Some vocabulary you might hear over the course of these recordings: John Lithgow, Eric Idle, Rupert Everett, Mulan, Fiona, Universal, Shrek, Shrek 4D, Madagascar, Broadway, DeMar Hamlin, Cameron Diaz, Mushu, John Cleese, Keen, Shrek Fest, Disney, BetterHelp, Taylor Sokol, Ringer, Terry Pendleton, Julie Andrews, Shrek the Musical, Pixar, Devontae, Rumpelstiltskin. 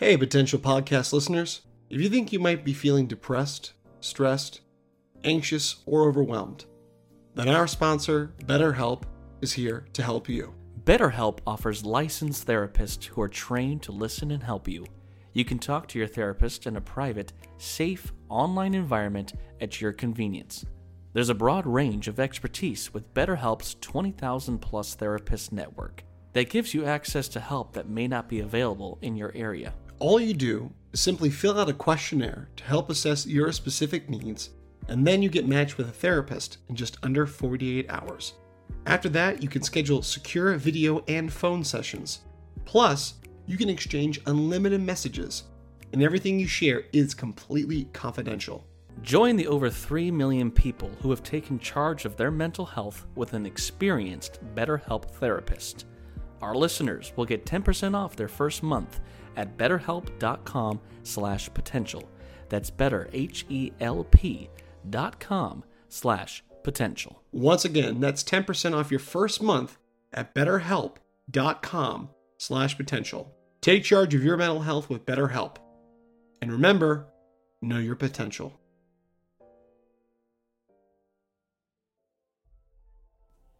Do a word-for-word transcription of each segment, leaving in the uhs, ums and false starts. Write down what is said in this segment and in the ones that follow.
Hey, potential podcast listeners. If you think you might be feeling depressed, stressed, anxious, or overwhelmed, then our sponsor, BetterHelp, is here to help you. BetterHelp offers licensed therapists who are trained to listen and help you. You can talk to your therapist in a private, safe, online environment at your convenience. There's a broad range of expertise with BetterHelp's twenty thousand plus therapist network that gives you access to help that may not be available in your area. All you do is simply fill out a questionnaire to help assess your specific needs, and then you get matched with a therapist in just under forty-eight hours. After that, you can schedule secure video and phone sessions. Plus, you can exchange unlimited messages, and everything you share is completely confidential. Join the over three million people who have taken charge of their mental health with an experienced BetterHelp therapist. Our listeners will get ten percent off their first month at betterhelp.com slash potential. That's better, H E L P dot com slash potential. Once again, that's ten percent off your first month at betterhelp.com slash potential. Take charge of your mental health with BetterHelp. And remember, know your potential.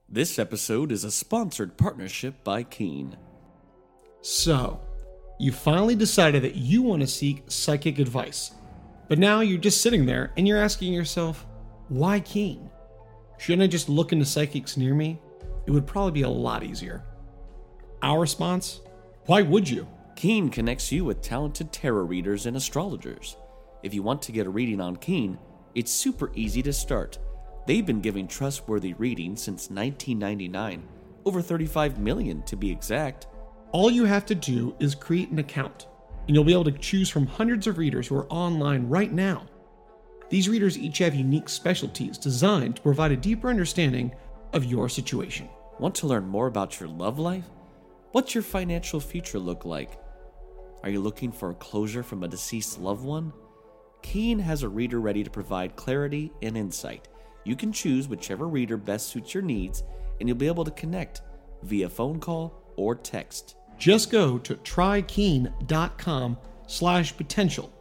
This episode is a sponsored partnership by Keen. So, you finally decided that you want to seek psychic advice, but now you're just sitting there and you're asking yourself, why Keen? Shouldn't I just look into psychics near me? It would probably be a lot easier. Our response? Why would you? Keen connects you with talented tarot readers and astrologers. If you want to get a reading on Keen, it's super easy to start. They've been giving trustworthy readings since nineteen ninety-nine, over thirty-five million to be exact. All you have to do is create an account, and you'll be able to choose from hundreds of readers who are online right now. These readers each have unique specialties designed to provide a deeper understanding of your situation. Want to learn more about your love life? What's your financial future look like? Are you looking for closure from a deceased loved one? Keen has a reader ready to provide clarity and insight. You can choose whichever reader best suits your needs, and you'll be able to connect via phone call or text. Just go to trykeen.com slash potential.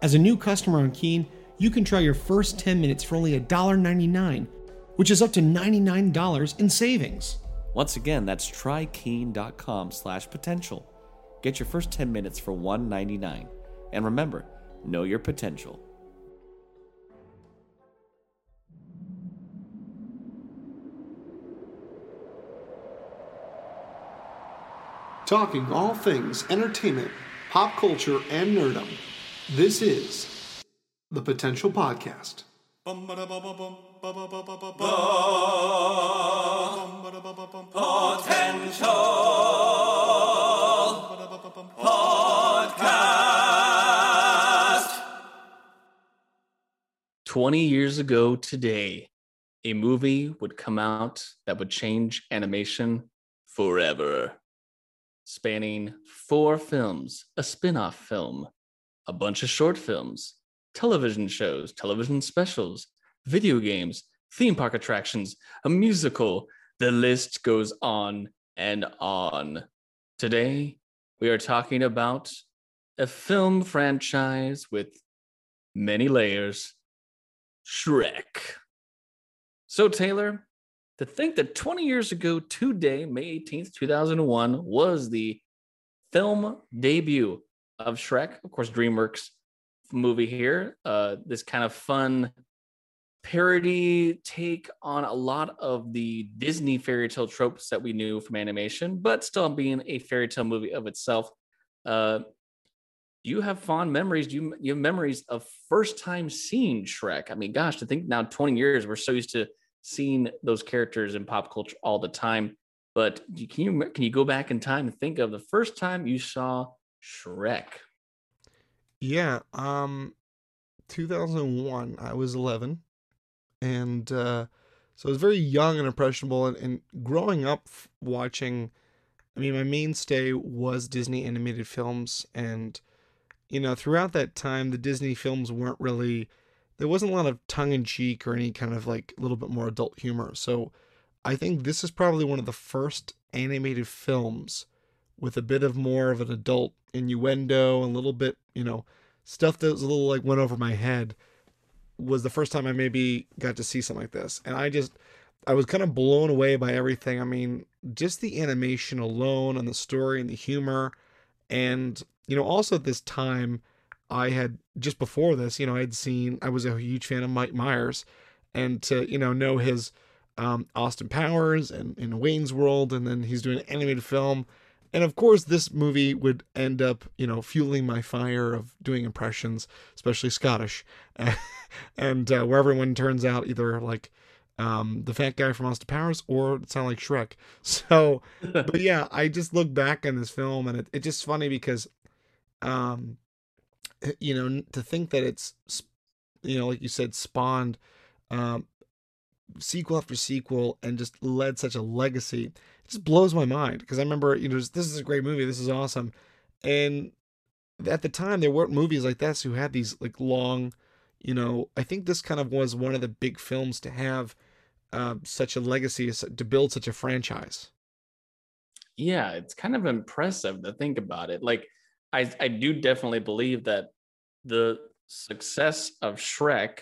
As a new customer on Keen, you can try your first ten minutes for only one dollar and ninety-nine cents, which is up to ninety-nine dollars in savings. Once again, that's trykeen.com slash potential. Get your first ten minutes for one dollar and ninety-nine cents. And remember, know your potential. Talking all things entertainment, pop culture, and nerdom. This is The Potential Podcast. The Potential Podcast. twenty years ago today, a movie would come out that would change animation forever. Spanning four films, a spin-off film, a bunch of short films, television shows, television specials, video games, theme park attractions, a musical. The list goes on and on. Today, we are talking about a film franchise with many layers, Shrek. So, Taylor, to think that twenty years ago today, May eighteenth, two thousand one, was the film debut of Shrek. Of course, DreamWorks movie here. Uh, this kind of fun parody take on a lot of the Disney fairy tale tropes that we knew from animation, but still being a fairy tale movie of itself. Uh, do you have fond memories? Do you, you have memories of first time seeing Shrek? I mean, gosh, to think now twenty years, we're so used to seen those characters in pop culture all the time, but can you can you go back in time and think of the first time you saw Shrek? Yeah, um, two thousand one. I was eleven, and uh, so I was very young and impressionable. And, and growing up watching, I mean, my mainstay was Disney animated films, and you know, throughout that time, the Disney films weren't really. There wasn't a lot of tongue-in-cheek or any kind of like a little bit more adult humor. So I think this is probably one of the first animated films with a bit of more of an adult innuendo, a little bit, you know, stuff that was a little like went over my head, was the first time I maybe got to see something like this. And I just, I was kind of blown away by everything. I mean, just the animation alone and the story and the humor. And, you know, also at this time, I had, just before this, you know, I had seen, I was a huge fan of Mike Myers, and to, you know, know his um, Austin Powers and in Wayne's World, and then he's doing an animated film. And of course, this movie would end up, you know, fueling my fire of doing impressions, especially Scottish, and uh, where everyone turns out either like um, the fat guy from Austin Powers or sound like Shrek. So, but yeah, I just look back on this film, and it, it's just funny because, um, you know, to think that it's, you know, like you said, spawned um, sequel after sequel and just led such a legacy. Just blows my mind, because I remember, you know, this is a great movie, this is awesome, and at the time there weren't movies like this who had these like long, you know, I think this kind of was one of the big films to have uh, such a legacy, to build such a franchise. Yeah, it's kind of impressive to think about it. Like, I, I do definitely believe that the success of Shrek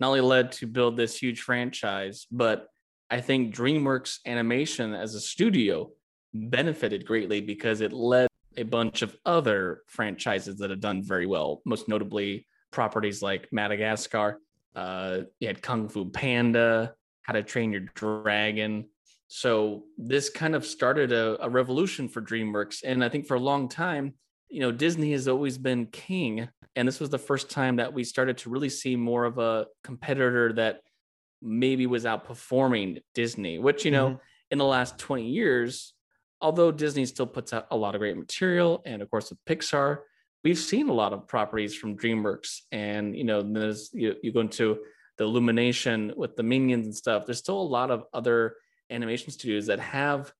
not only led to build this huge franchise, but I think DreamWorks Animation as a studio benefited greatly because it led a bunch of other franchises that have done very well, most notably properties like Madagascar. Uh, you had Kung Fu Panda, How to Train Your Dragon. So this kind of started a, a revolution for DreamWorks. And I think for a long time, you know, Disney has always been king. And this was the first time that we started to really see more of a competitor that maybe was outperforming Disney, which, you know, mm-hmm. in the last twenty years, although Disney still puts out a lot of great material, and of course with Pixar, we've seen a lot of properties from DreamWorks, and, you know, there's, you, you go into the Illumination with the Minions and stuff. There's still a lot of other animation studios that have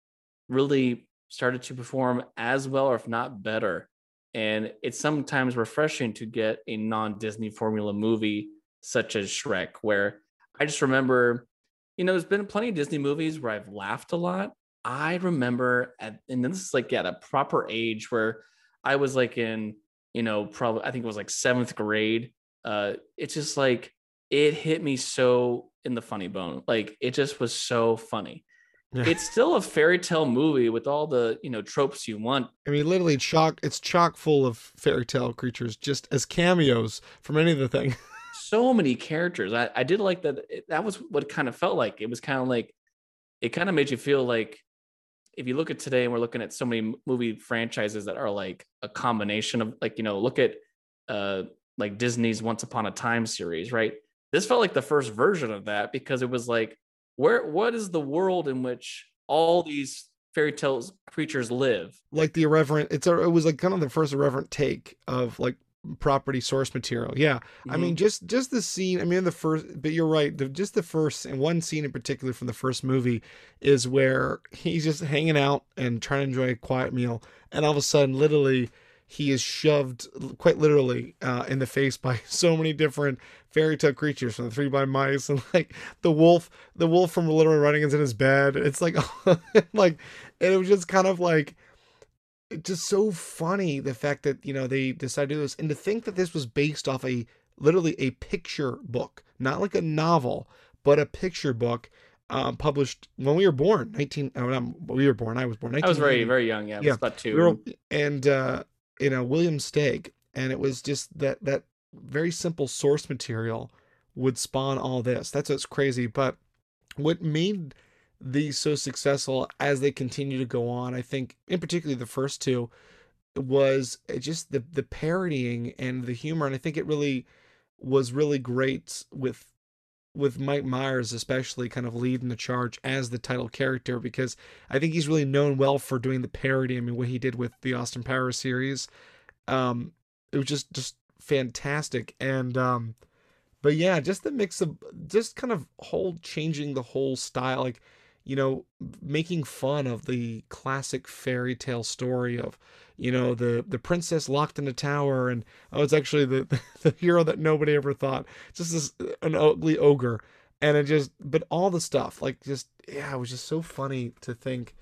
really started to perform as well, or if not better. And it's sometimes refreshing to get a non-Disney formula movie such as Shrek, where I just remember, you know, there's been plenty of Disney movies where I've laughed a lot. I remember, at, and this is like at a proper age where I was like in, you know, probably, I think it was like seventh grade. Uh, it's just like, it hit me so in the funny bone. Like, it just was so funny. Yeah. It's still a fairy tale movie with all the, you know, tropes you want. I mean, literally chock, it's chock full of fairy tale creatures just as cameos from any of the thing. So many characters. I, I did like that. It, that was what it kind of felt like. It was kind of like, it kind of made you feel like, if you look at today, and we're looking at so many movie franchises that are like a combination of, like, you know, look at uh, like Disney's Once Upon a Time series, right? This felt like the first version of that, because it was like, where, what is the world in which all these fairy tales creatures live? Like the irreverent, it's a, it was like kind of the first irreverent take of like property source material. Yeah. Mm-hmm. I mean, just just the scene, I mean, the first, but you're right, the, just the first, and one scene in particular from the first movie is where he's just hanging out and trying to enjoy a quiet meal, and all of a sudden literally he is shoved quite literally uh in the face by so many different fairy tale creatures, from the three blind mice and like the wolf the wolf from literally running into his bed. It's like like, and it was just kind of like, it's just so funny, the fact that, you know, they decided to do this, and to think that this was based off a literally a picture book, not like a novel, but a picture book, um, published when we were born. Nineteen, oh, not, we were born. I was born. I was very, very young. Yeah, yeah. I was about two. We were, and uh, you know, William Steig, and it was just that that very simple source material would spawn all this. That's what's crazy. But what made these so successful as they continue to go on, I think in particular the first two, was just the the parodying and the humor. And I think it really was really great with with Mike Myers, especially kind of leading the charge as the title character, because I think he's really known well for doing the parody. I mean, what he did with the Austin Powers series, um it was just just fantastic. And um but yeah, just the mix of just kind of whole changing the whole style, like, you know, making fun of the classic fairy tale story of, you know, the, the princess locked in a tower, and oh, it's actually the, the hero that nobody ever thought, just this, an ugly ogre. And it just, but all the stuff, like, just, yeah, it was just so funny to think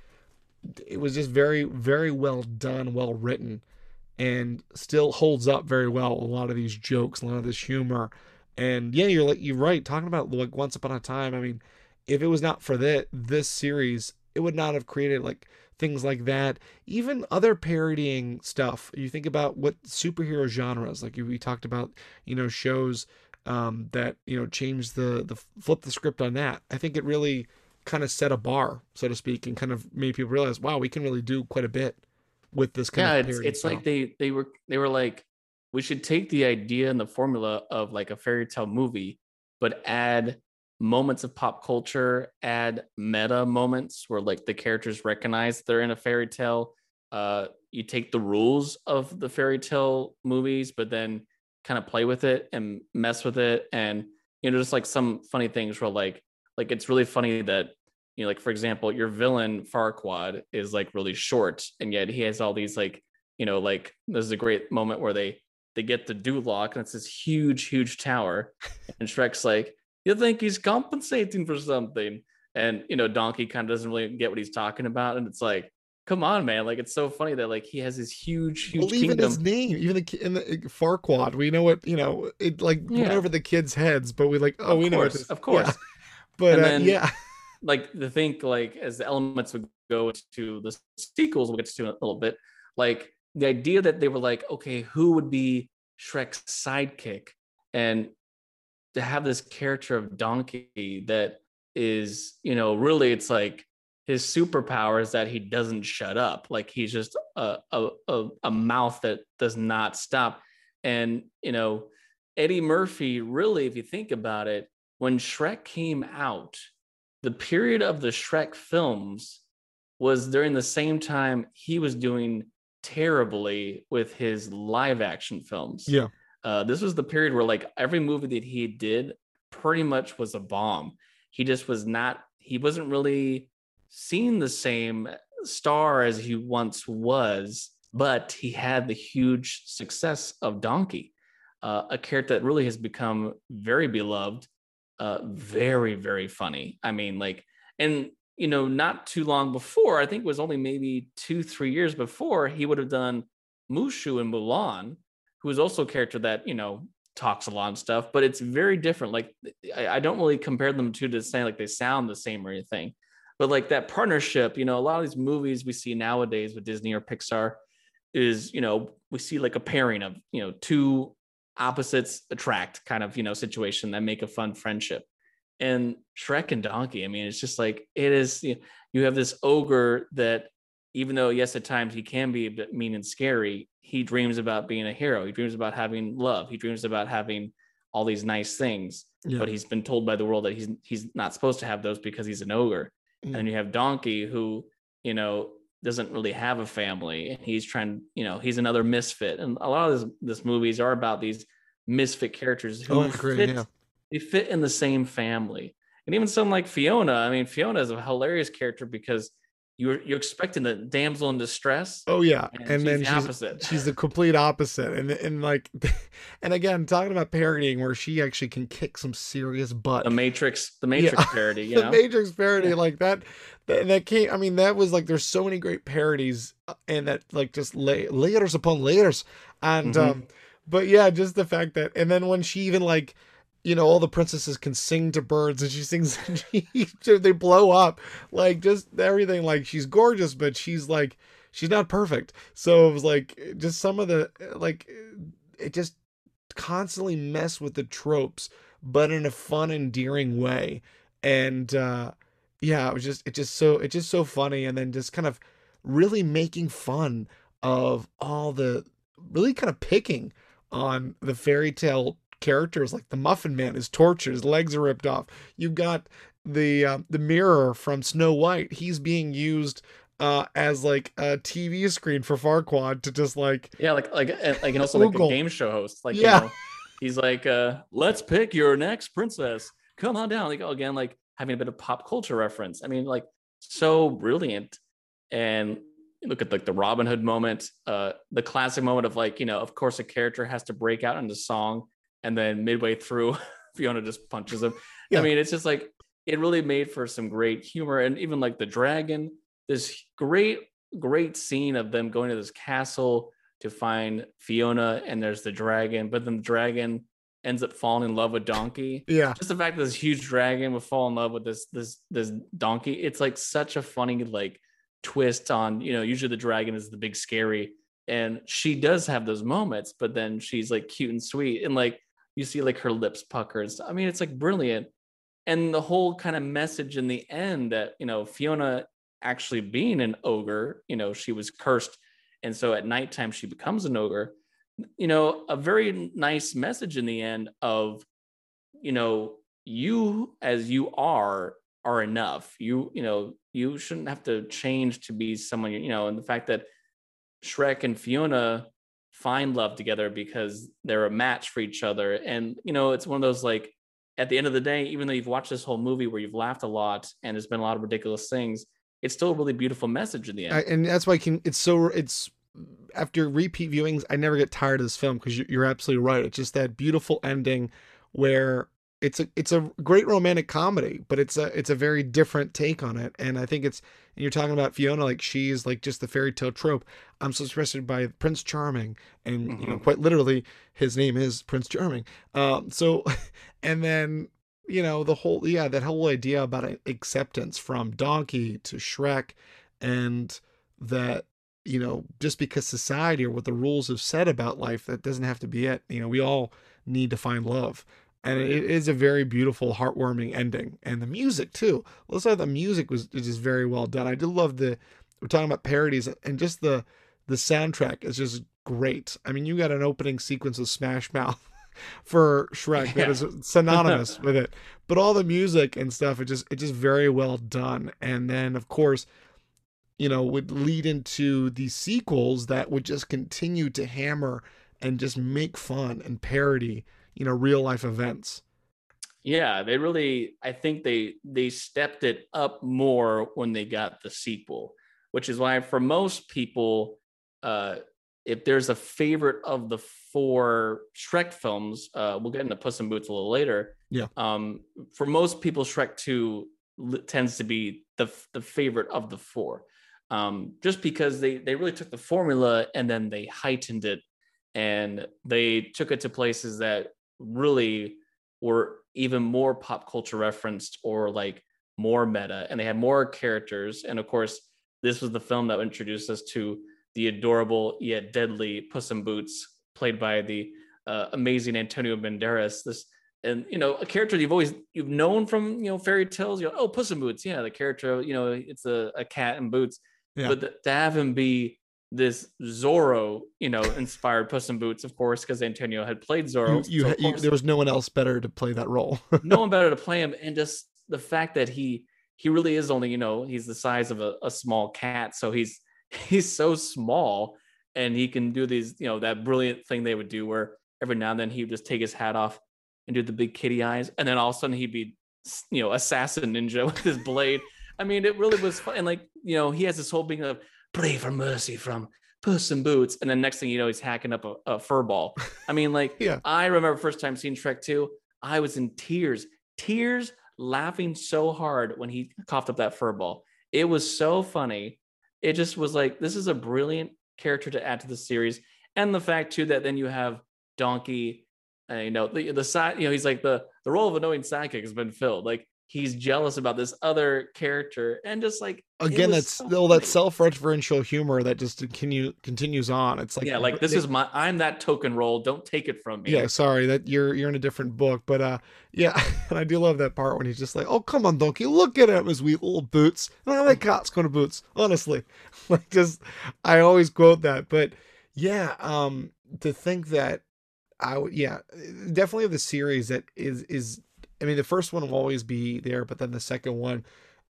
it was just very, very well done, well written, and still holds up very well. A lot of these jokes, a lot of this humor, and yeah, you're like, you're right. Talking about like Once Upon a Time. I mean, if it was not for that, this series, it would not have created like things like that. Even other parodying stuff. You think about what superhero genres, like we talked about, you know, shows um, that, you know, changed the, the flip the script on that. I think it really kind of set a bar, so to speak, and kind of made people realize, wow, we can really do quite a bit with this kind yeah, of parody. Yeah, it's, it's like they, they were, they were like, we should take the idea and the formula of like a fairy tale movie, but add moments of pop culture, add meta moments where like the characters recognize they're in a fairy tale. Uh, you take the rules of the fairy tale movies, but then kind of play with it and mess with it. And, you know, just like some funny things where like, like it's really funny that, you know, like, for example, your villain Farquaad is like really short, and yet he has all these like, you know, like this is a great moment where they, they get the Duloc, and it's this huge, huge tower. And Shrek's like, you think he's compensating for something? And, you know, Donkey kind of doesn't really get what he's talking about. And it's like, come on, man. Like, it's so funny that, like, he has this huge, huge well, kingdom. Even his name, even the, in the Farquaad, we know what, you know, it like yeah. went over the kids' heads, but we like, oh, of we course, know it is. Of course. Yeah. But, and uh, then, yeah. like, the thing, like, as the elements would go to the sequels, we'll get to in a little bit, like, the idea that they were like, okay, who would be Shrek's sidekick? And to have this character of Donkey that is, you know, really, it's like his superpower is that he doesn't shut up. Like he's just a a, a, a mouth that does not stop. And, you know, Eddie Murphy, really, if you think about it, when Shrek came out, the period of the Shrek films was during the same time he was doing terribly with his live action films. Yeah. Uh, this was the period where like every movie that he did pretty much was a bomb. He just was not, he wasn't really seen the same star as he once was, but he had the huge success of Donkey, uh, a character that really has become very beloved, uh, very, very funny. I mean, like, and you know, not too long before, I think it was only maybe two, three years before, he would have done Mushu in Mulan, who is also a character that, you know, talks a lot and stuff, but it's very different. Like, I, I don't really compare them to, to say like they sound the same or anything, but like that partnership, you know, a lot of these movies we see nowadays with Disney or Pixar is, you know, we see like a pairing of, you know, two opposites attract kind of, you know, situation that make a fun friendship. And Shrek and Donkey, I mean, it's just like, it is, you know, you have this ogre that, even though, yes, at times he can be a bit mean and scary, he dreams about being a hero. He dreams about having love. He dreams about having all these nice things, yeah. but he's been told by the world that he's he's not supposed to have those because he's an ogre. Mm. And then you have Donkey who, you know, doesn't really have a family. And he's trying, you know, he's another misfit. And a lot of this, this movies are about these misfit characters who oh, agree, fit, yeah. they fit in the same family. And even someone like Fiona, I mean, Fiona is a hilarious character because You're, you're expecting the damsel in distress. Oh yeah. And, and she's then the she's, opposite. she's the complete opposite. And, and like, and again, talking about parodying where she actually can kick some serious butt. The Matrix, the Matrix yeah. parody, you the know? Matrix parody yeah. like that, that, that came, I mean, that was like, there's so many great parodies and that like just lay, layers upon layers. And, mm-hmm. um, but yeah, just the fact that, and then when she even like, you know, all the princesses can sing to birds and she sings, and she, they blow up like just everything. Like she's gorgeous, but she's like, she's not perfect. So it was like, just some of the, like, it just constantly messed with the tropes, but in a fun, endearing way. And, uh, yeah, it was just, it just so, it's just so funny. And then just kind of really making fun of all the really kind of picking on the fairy tale characters. Like the Muffin Man is tortured, his legs are ripped off. You've got the uh, the mirror from Snow White. He's being used uh as like a T V screen for Farquaad to just like yeah like like like and also like a game show host, like yeah you know, he's like uh let's pick your next princess, come on down, like again like having a bit of pop culture reference. I mean, like, so brilliant. And look at like the Robin Hood moment, uh the classic moment of like, you know, of course a character has to break out into song, and then midway through, Fiona just punches him. Yeah. I mean, it's just like, it really made for some great humor. And even like the dragon, this great, great scene of them going to this castle to find Fiona, and there's the dragon, but then the dragon ends up falling in love with Donkey. Yeah. Just the fact that this huge dragon would fall in love with this this this donkey, it's like such a funny like twist on, you know, usually the dragon is the big scary, and she does have those moments, but then she's like cute and sweet, and like you see like her lips pucker and stuff. I mean, it's like brilliant. And the whole kind of message in the end that, you know, Fiona actually being an ogre, you know, she was cursed. And so at nighttime, she becomes an ogre, you know, a very nice message in the end of, you know, you as you are, are enough. You, you know, you shouldn't have to change to be someone, you know, and the fact that Shrek and Fiona find love together because they're a match for each other. And, you know, it's one of those, like, at the end of the day, even though you've watched this whole movie where you've laughed a lot and there's been a lot of ridiculous things, it's still a really beautiful message in the end. I, and that's why I can, it's so, it's after repeat viewings, I never get tired of this film, because you, you're absolutely right. It's just that beautiful ending where it's a, it's a great romantic comedy, but it's a, it's a very different take on it. And I think it's, and you're talking about Fiona, like she's like just the fairy tale trope. I'm so interested by Prince Charming, and mm-hmm. you know, quite literally his name is Prince Charming. Um, so, and then, you know, the whole, yeah, that whole idea about acceptance from Donkey to Shrek, and that, you know, just because society or what the rules have said about life, that doesn't have to be it. You know, we all need to find love. And it is a very beautiful, heartwarming ending. And the music, too. Let's say the music was just very well done. I did love the, we're talking about parodies, and just the the soundtrack is just great. I mean, you got an opening sequence of Smash Mouth for Shrek yeah. that is synonymous with it. But all the music and stuff, it just, it just very well done. And then, of course, you know, would lead into the sequels that would just continue to hammer and just make fun and parody, you know, real life events. Yeah, they really, I think they they stepped it up more when they got the sequel, which is why for most people, uh, if there's a favorite of the four Shrek films, uh, we'll get into Puss in Boots a little later. Yeah. Um, for most people, Shrek two tends to be the the favorite of the four, um, just because they they really took the formula and then they heightened it, and they took it to places that really were even more pop culture referenced or like more meta, and they had more characters. And of course, this was the film that introduced us to the adorable yet deadly Puss in Boots, played by the uh, amazing Antonio Banderas. This, and you know, a character you've always you've known from, you know, fairy tales. You know, oh, Puss in Boots, yeah, the character, you know, it's a, a cat in boots. Yeah. But th- to have him be this Zorro, you know, inspired Puss in Boots, of course, because Antonio had played Zorro. You, you, so you, there was no one else better to play that role. No one better to play him, and just the fact that he he really is only, you know, he's the size of a, a small cat, so he's he's so small, and he can do these, you know, that brilliant thing they would do where every now and then he would just take his hat off and do the big kitty eyes, and then all of a sudden he'd be, you know, assassin ninja with his blade. I mean, it really was fun, and like, you know, he has this whole being of pray for mercy from Puss in Boots. And then next thing you know, he's hacking up a, a fur ball. I mean, like, yeah. I remember first time seeing Shrek two, I was in tears, tears laughing so hard when he coughed up that fur ball. It was so funny. It just was like, this is a brilliant character to add to the series. And the fact, too, that then you have Donkey, uh, you know, the, the side, you know, he's like the, the role of annoying sidekick has been filled. Like, he's jealous about this other character, and just like, again, that's so all that self-referential humor that just continue continues on. It's like, yeah, like this they, is my, I'm that token role. Don't take it from me. Yeah. Sorry that you're, you're in a different book, but uh, yeah. And I do love that part when he's just like, oh, come on, Donkey, look at him, his wee little boots. Oh, that cat's going to boots. Honestly. Like, just, I always quote that, but yeah. Um, to think that I would, yeah, definitely the series that is, is, I mean, the first one will always be there, but then the second one,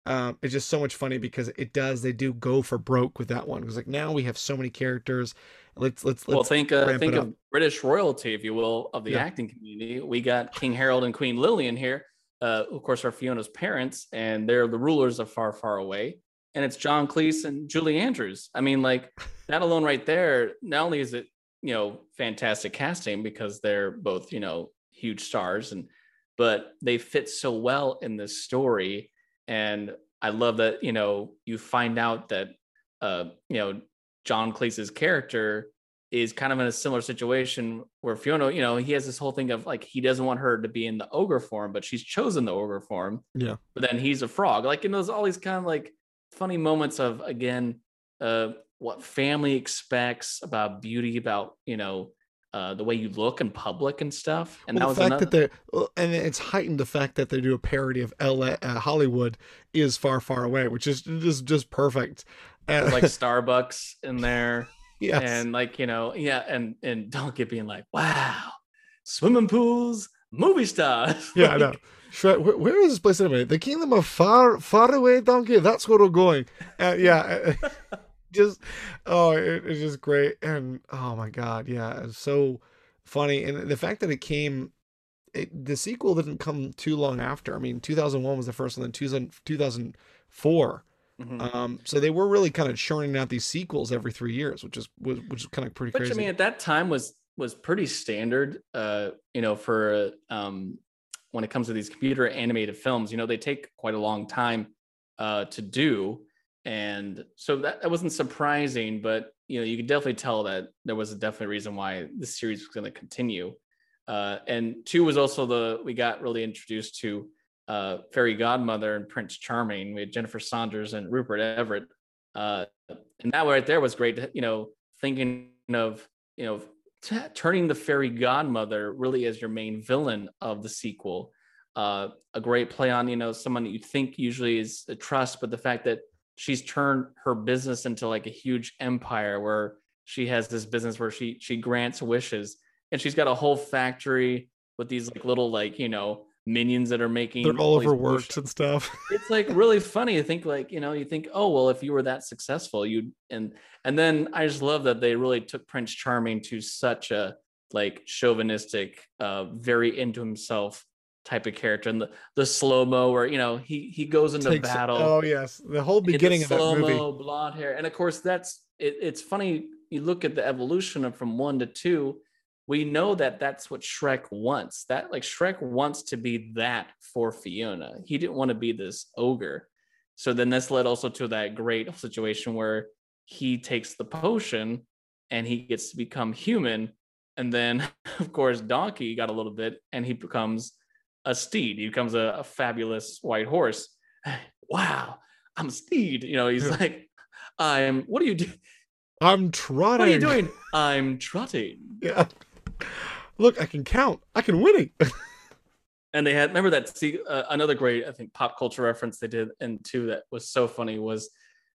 um, it's just so much funny because it does, they do go for broke with that one. Because like, now we have so many characters. Let's, let's, well, let's think, uh, think of British royalty, if you will, of the yeah. acting community. We got King Harold and Queen Lillian here. Uh, of course, are Fiona's parents, and they're the rulers of Far, Far Away. And it's John Cleese and Julie Andrews. I mean, like, that alone right there, not only is it, you know, fantastic casting because they're both, you know, huge stars, and but they fit so well in this story. And I love that, you know, you find out that, uh, you know, John Cleese's character is kind of in a similar situation where Fiona, you know, he has this whole thing of like, he doesn't want her to be in the ogre form, but she's chosen the ogre form. Yeah. But then he's a frog. Like, you know, there's all these kind of like funny moments of, again, uh, what family expects about beauty, about, you know, Uh, the way you look in public and stuff, and well, that the was fact another... that they and it's heightened the fact that they do a parody of L A, uh, Hollywood is far, far away, which is just just perfect. Uh, like Starbucks in there, yeah, and like you know, yeah, and and Donkey being like, wow, swimming pools, movie stars. Yeah, like, I know. Shrek, where, where is this place in a minute? The kingdom of far, far away, Donkey. That's where we're going. Uh, yeah. Just oh it, it's just great, and oh my god, yeah, it's so funny. And the fact that it came it, the sequel didn't come too long after. I mean, two thousand one was the first one, then two thousand four. Mm-hmm. Um so they were really kind of churning out these sequels every three years, which is was, which is kind of pretty which, crazy. I mean, at that time was was pretty standard, uh you know, for um when it comes to these computer animated films. You know, they take quite a long time uh to do. And so that, that wasn't surprising, but you know, you could definitely tell that there was a definite reason why this series was going to continue. Uh, and two was also the we got really introduced to uh, Fairy Godmother and Prince Charming. We had Jennifer Saunders and Rupert Everett, uh, and that right there was great. You know, thinking of you know t- turning the Fairy Godmother really as your main villain of the sequel. Uh, a great play on you know someone that you think usually is a trust, but the fact that she's turned her business into like a huge empire where she has this business where she she grants wishes, and she's got a whole factory with these like little like you know minions that are making they're all overworked and stuff. It's like really funny to think like you know you think oh well if you were that successful you'd and and then I just love that they really took Prince Charming to such a like chauvinistic, uh, very into himself type of character, and the, the slow mo where you know he he goes into Takes, battle. Oh yes, the whole beginning of that movie. Slow mo, blonde hair, and of course that's it, it's funny. You look at the evolution of from one to two. We know that that's what Shrek wants. That like Shrek wants to be that for Fiona. He didn't want to be this ogre. So then this led also to that great situation where he takes the potion and he gets to become human. And then of course Donkey got a little bit and he becomes a steed. He becomes a, a fabulous white horse. Wow, I'm a steed. You know, he's yeah. like, I'm, what are you doing? I'm trotting. What are you doing? I'm trotting. Yeah. Look, I can count. I can win it. And they had, remember that, see, uh, another great, I think, pop culture reference they did, and two that was so funny was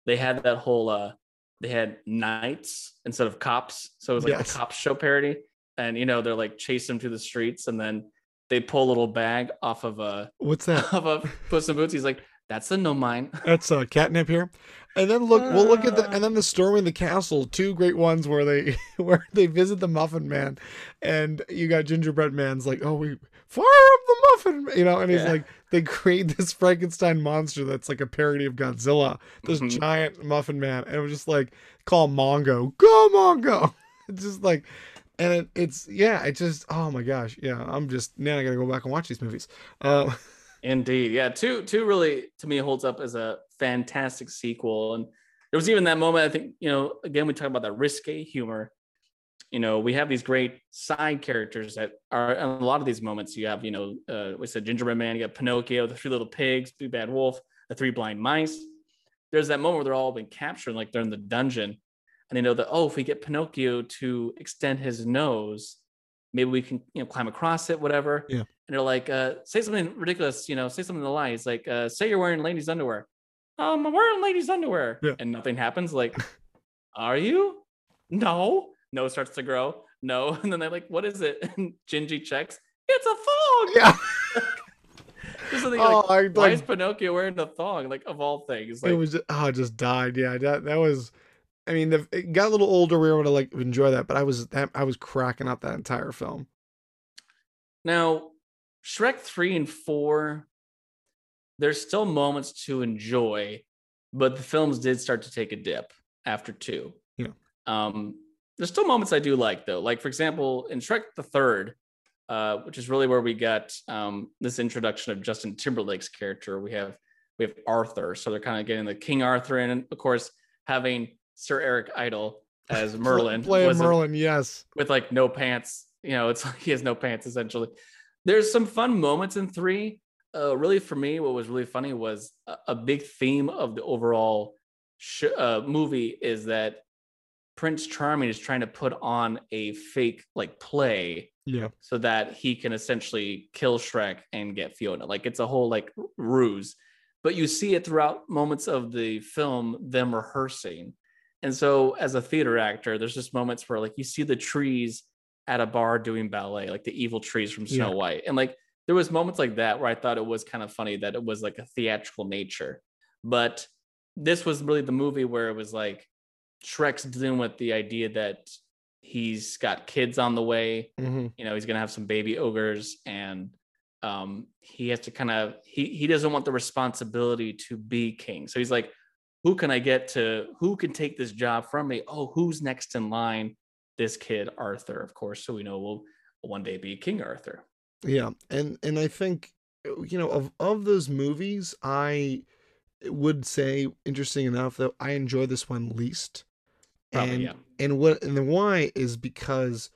they had that whole, uh, they had knights instead of cops. So it was like yes. a cop show parody. And, you know, they're like chasing them through the streets, and then they pull a little bag off of a what's that of a Puss in Boots. He's like, that's a no mine. That's a catnip here. And then look, uh, we'll look at the and then the storming the castle. Two great ones where they where they visit the Muffin Man, and you got Gingerbread Man's like, oh, we fire up the Muffin, you know, and he's yeah. like, they create this Frankenstein monster that's like a parody of Godzilla, this mm-hmm. giant Muffin Man, and it was just like, call Mongo, go Mongo. It's just like. And it, it's, yeah, it just, oh my gosh. Yeah. I'm just, now I got to go back and watch these movies. Uh, Indeed. Yeah. Two, two really, to me, holds up as a fantastic sequel. And there was even that moment, I think, you know, again, we talk about that risque humor. You know, we have these great side characters that are, in a lot of these moments, you have, you know, uh, we said Gingerbread Man, you got Pinocchio, the Three Little Pigs, Big Bad Wolf, the Three Blind Mice. There's that moment where they're all been captured, like they're in the dungeon. And they know that, oh, if we get Pinocchio to extend his nose, maybe we can, you know, climb across it, whatever. Yeah. And they're like, uh, say something ridiculous, you know, say something to lie. He's like, uh, say you're wearing ladies' underwear. Um, I'm wearing ladies' underwear. Yeah. And nothing happens. Like, are you? No. No starts to grow. No. And then they're like, what is it? And Gingy checks. It's a thong. Yeah. So they, oh, like, I, like, why is Pinocchio wearing a thong? Like, of all things. Like, it was just, oh, I just died. Yeah, that, that was... I mean, it got a little older. We were able to like enjoy that, but I was I was cracking up that entire film. Now, Shrek three and four, there's still moments to enjoy, but the films did start to take a dip after two. Yeah. Um, there's still moments I do like though. Like for example, in Shrek the Third, uh, which is really where we got um, this introduction of Justin Timberlake's character. We have we have Arthur. So they're kind of getting the King Arthur in. And of course, having Sir Eric Idle as Merlin. Playing Merlin, a, yes. With like no pants. You know, it's like he has no pants essentially. There's some fun moments in three. Uh, really, for me, what was really funny was a, a big theme of the overall sh- uh, movie is that Prince Charming is trying to put on a fake like play, yeah, so that he can essentially kill Shrek and get Fiona. Like it's a whole like ruse, but you see it throughout moments of the film them rehearsing. And so, as a theater actor, there's just moments where like you see the trees at a bar doing ballet, like the evil trees from Snow yeah. White, and like there was moments like that where I thought it was kind of funny that it was like a theatrical nature. But this was really the movie where it was like, Shrek's dealing with the idea that he's got kids on the way. Mm-hmm. You know, he's going to have some baby ogres, and um, he has to kind of, he he doesn't want the responsibility to be king. So he's like, who can I get to, who can take this job from me? Oh, who's next in line? This kid, Arthur, of course. So we know we'll one day be King Arthur. Yeah. And, and I think, you know, of, of those movies, I would say, interesting enough, that I enjoy this one least. Probably, and yeah. and what and the why is because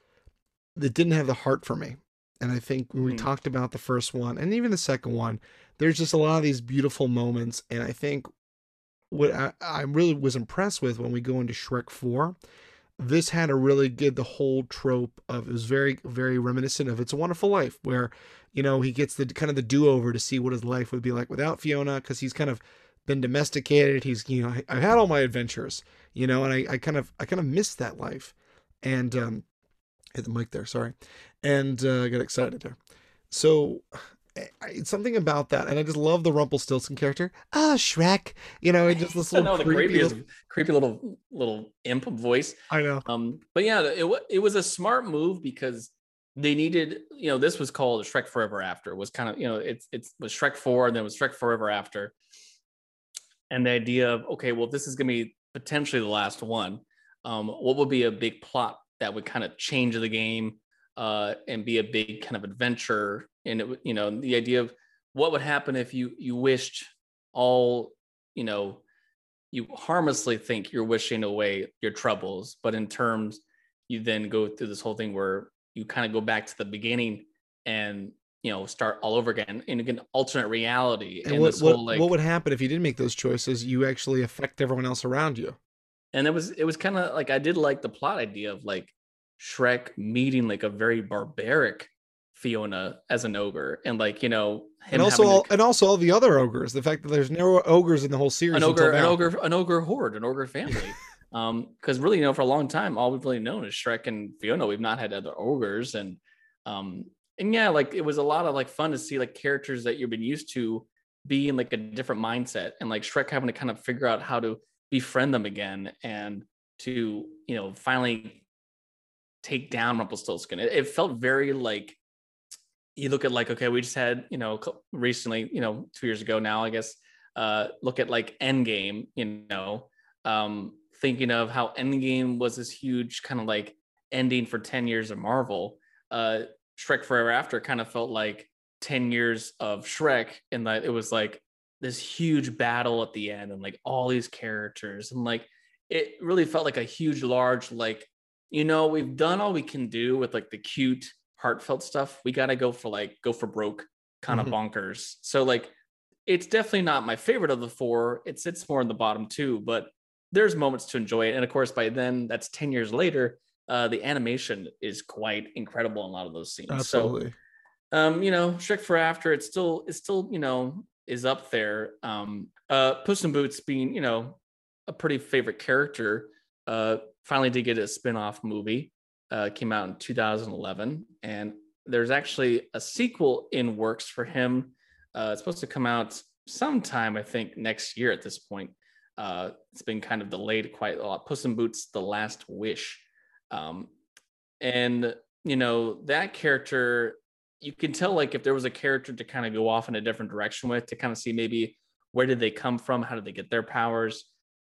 it didn't have the heart for me. And I think when we mm. talked about the first one and even the second one, there's just a lot of these beautiful moments. And I think what I, I really was impressed with when we go into Shrek four, this had a really good, the whole trope of, it was very, very reminiscent of It's a Wonderful Life, where, you know, he gets the kind of the do-over to see what his life would be like without Fiona, because he's kind of been domesticated. He's, you know, I've had all my adventures, you know, and I, I kind of, I kind of missed that life. And, um, hit the mic there, sorry. And, uh, I got excited there. So I, it's something about that. And I just love the Rumpelstiltskin character. Ah, oh, Shrek, you know, and just this little know, creepy, the little, creepy little, little imp voice. I know. Um, but yeah, it it was a smart move because they needed, you know, this was called Shrek Forever After. It was kind of, you know, it's, it's it was Shrek four and then it was Shrek Forever After. And the idea of, okay, well, this is going to be potentially the last one. Um, what would be a big plot that would kind of change the game uh, and be a big kind of adventure? And, it, you know, the idea of what would happen if you you wished all, you know, you harmlessly think you're wishing away your troubles. But in terms, you then go through this whole thing where you kind of go back to the beginning and, you know, start all over again in an alternate reality. And, and what, this whole, what, like, what would happen if you didn't make those choices? You actually affect everyone else around you. And it was, it was kind of like, I did like the plot idea of like Shrek meeting like a very barbaric Fiona as an ogre. And like, you know, him and also, all, to... and also all the other ogres, the fact that there's no ogres in the whole series, an ogre, an ogre, an ogre horde, an ogre family. um, Cause really, you know, for a long time, all we've really known is Shrek and Fiona. We've not had other ogres. And, um, And yeah, like it was a lot of like fun to see like characters that you've been used to be in like a different mindset, and like Shrek having to kind of figure out how to befriend them again and to, you know, finally take down Rumpelstiltskin. It, it felt very like, you look at like, okay, we just had, you know, recently, you know, two years ago now, I guess, uh, look at like Endgame, you know, um, thinking of how Endgame was this huge kind of like ending for ten years of Marvel. Uh, Shrek Forever After kind of felt like ten years of Shrek, and that it was like this huge battle at the end and like all these characters, and like it really felt like a huge large like, you know, we've done all we can do with like the cute heartfelt stuff, we gotta go for like go for broke kind mm-hmm. of bonkers. So like it's definitely not my favorite of the four, it sits more in the bottom two, but there's moments to enjoy it. And of course by then, that's ten years later, Uh, the animation is quite incredible in a lot of those scenes. Absolutely. So, um, you know, Shrek Forever After, it's still, it's still, you know, is up there. Um, uh, Puss in Boots being, you know, a pretty favorite character, uh, finally did get a spin-off movie, uh, came out in two thousand eleven. And there's actually a sequel in works for him. Uh, it's supposed to come out sometime, I think, next year at this point. Uh, it's been kind of delayed quite a lot. Puss in Boots, The Last Wish. Um, and you know, that character, you can tell like if there was a character to kind of go off in a different direction with, to kind of see maybe where did they come from, how did they get their powers,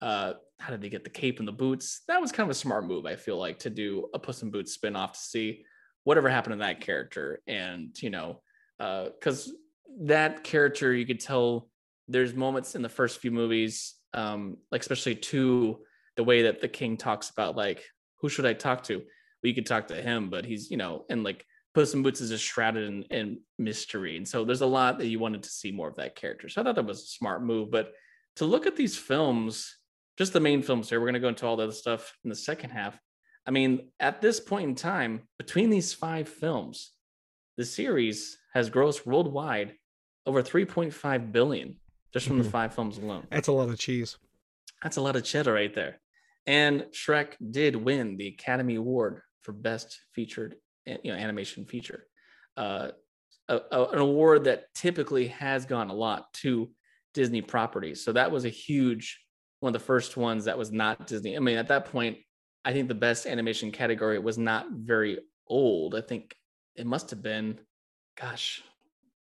uh, how did they get the cape and the boots. That was kind of a smart move, I feel like, to do a Puss in Boots spinoff to see whatever happened to that character. And you know, uh, because that character, you could tell there's moments in the first few movies, um, like especially two, the way that the king talks about like, who should I talk to? Well, you could talk to him, but he's, you know, and like Puss in Boots is just shrouded in, in mystery. And so there's a lot that you wanted to see more of that character. So I thought that was a smart move. But to look at these films, just the main films here, we're going to go into all the other stuff in the second half. I mean, at this point in time, between these five films, the series has grossed worldwide over three point five billion dollars just from mm-hmm. the five films alone. That's a lot of cheese. That's a lot of cheddar right there. And Shrek did win the Academy Award for Best Featured, you know, Animation Feature, uh, a, a, an award that typically has gone a lot to Disney properties. So that was a huge one of the first ones that was not Disney. I mean, at that point, I think the best animation category was not very old. I think it must have been, gosh,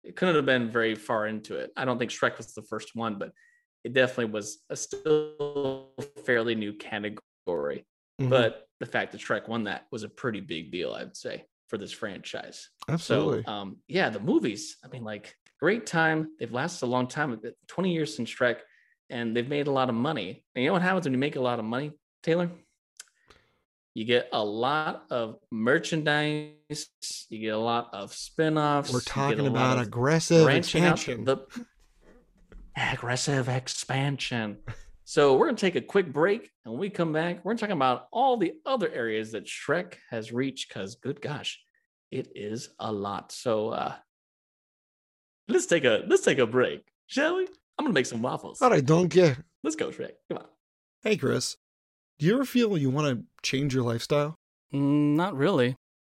it couldn't have been very far into it. I don't think Shrek was the first one, but it definitely was a still fairly new category. Mm-hmm. But the fact that Shrek won that was a pretty big deal, I would say, for this franchise. Absolutely. So, um, yeah, the movies, I mean, like, great time. They've lasted a long time, twenty years since Shrek, and they've made a lot of money. And you know what happens when you make a lot of money, Taylor? You get a lot of merchandise. You get a lot of spinoffs. We're talking about aggressive expansion. The aggressive expansion. So we're going to take a quick break. And when we come back, we're talking about all the other areas that Shrek has reached, because good gosh, it is a lot. So uh, let's take a let's take a break, shall we? I'm going to make some waffles. All right, don't get. Let's go, Shrek. Come on. Hey, Chris. Do you ever feel you want to change your lifestyle? Not really.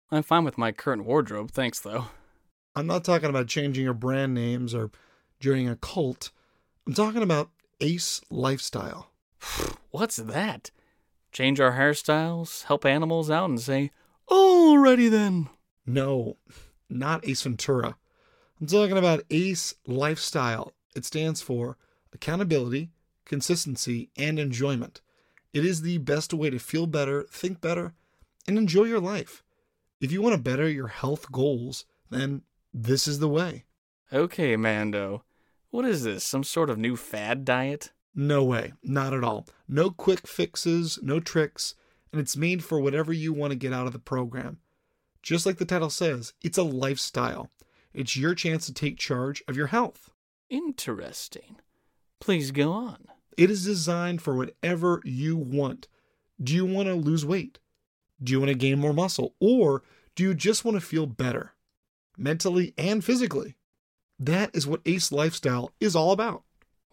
I'm fine with my current wardrobe, thanks though. I'm not talking about changing your brand names or joining a cult. I'm talking about Ace Lifestyle. What's that? Change our hairstyles, help animals out, and say, alrighty then. No, not Ace Ventura. I'm talking about Ace Lifestyle. It stands for accountability, consistency, and enjoyment. It is the best way to feel better, think better, and enjoy your life. If you want to better your health goals, then this is the way. Okay, Mando. What is this, some sort of new fad diet? No way. Not at all. No quick fixes, no tricks, and it's made for whatever you want to get out of the program. Just like the title says, it's a lifestyle. It's your chance to take charge of your health. Interesting. Please go on. It is designed for whatever you want. Do you want to lose weight? Do you want to gain more muscle? Or do you just want to feel better, mentally and physically? That is what Ace Lifestyle is all about.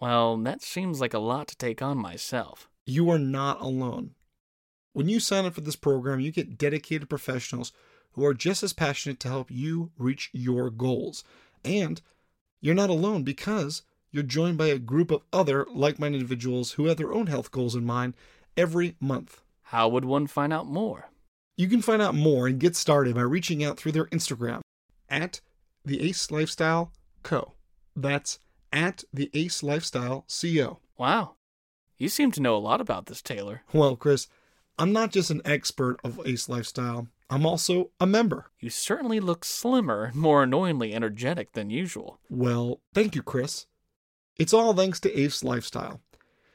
Well, that seems like a lot to take on myself. You are not alone. When you sign up for this program, you get dedicated professionals who are just as passionate to help you reach your goals. And you're not alone because you're joined by a group of other like-minded individuals who have their own health goals in mind every month. How would one find out more? You can find out more and get started by reaching out through their Instagram at The Ace Lifestyle Co. That's at The Ace Lifestyle C O. Wow. You seem to know a lot about this, Taylor. Well, Chris, I'm not just an expert of Ace Lifestyle. I'm also a member. You certainly look slimmer and more annoyingly energetic than usual. Well, thank you, Chris. It's all thanks to Ace Lifestyle.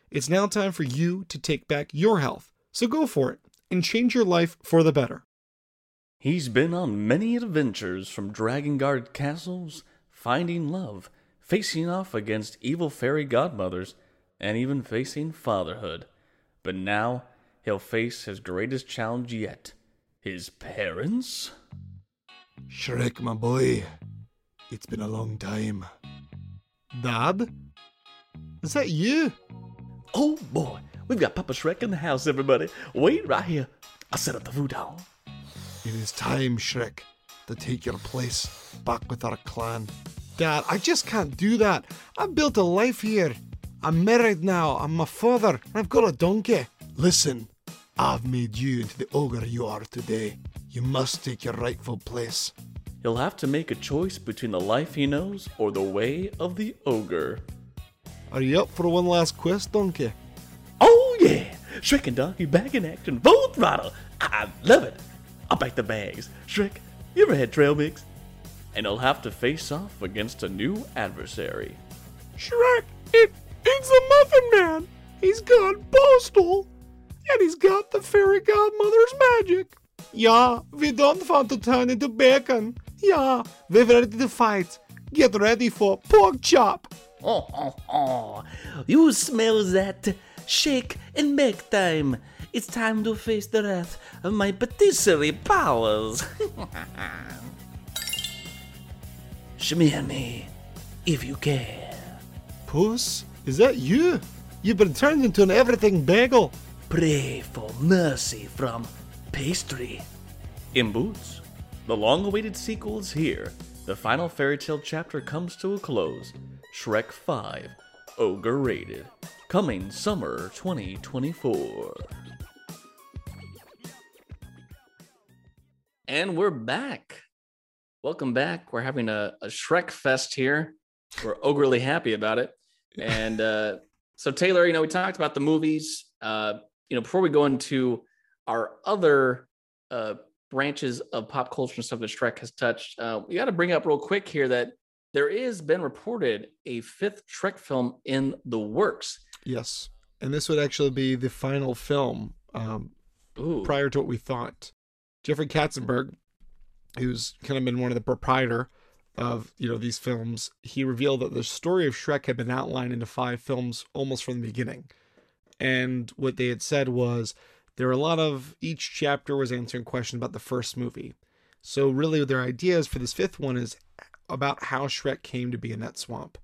It's now time for you to take back your health, so go for it and change your life for the better. He's been on many adventures from dragon guard castles, finding love, facing off against evil fairy godmothers, and even facing fatherhood. But now he'll face his greatest challenge yet, his parents. Shrek, my boy, it's been a long time. Dad? Is that you? Oh boy, we've got Papa Shrek in the house, everybody. Wait right here. I'll set up the food hall. It is time, Shrek, to take your place back with our clan. Dad, I just can't do that. I've built a life here. I'm married now. I'm a father. I've got a donkey. Listen, I've made you into the ogre you are today. You must take your rightful place. He'll have to make a choice between the life he knows or the way of the ogre. Are you up for one last quest, Donkey? Oh yeah! Shrek and Donkey back in action, full throttle! I love it! I'll pack the bags. Shrek, you ever had trail mix? And he'll have to face off against a new adversary. Shrek, it, it's the Muffin Man. He's gone postal, and he's got the fairy godmother's magic. Yeah, we don't want to turn into bacon. Yeah, we're ready to fight. Get ready for pork chop. Oh, oh, oh. You smell that? Shake and bake time. It's time to face the wrath of my patisserie powers. Smear me, if you can. Puss, is that you? You've been turned into an everything bagel. Pray for mercy from pastry. In Boots, the long-awaited sequel is here. The final fairy tale chapter comes to a close. Shrek five, Ogre Rated. Coming summer twenty twenty-four. And we're back. Welcome back. We're having a, a Shrek Fest here. We're ogrely happy about it. And uh, so, Taylor, you know, we talked about the movies. Uh, you know, before we go into our other uh, branches of pop culture and stuff that Shrek has touched, uh, we got to bring up real quick here that there has been reported a fifth Shrek film in the works. Yes, and this would actually be the final film um, prior to what we thought. Jeffrey Katzenberg, who's kind of been one of the proprietor of, you know, these films, he revealed that the story of Shrek had been outlined into five films almost from the beginning. And what they had said was there were a lot of, each chapter was answering questions about the first movie. So really their ideas for this fifth one is about how Shrek came to be in that swamp.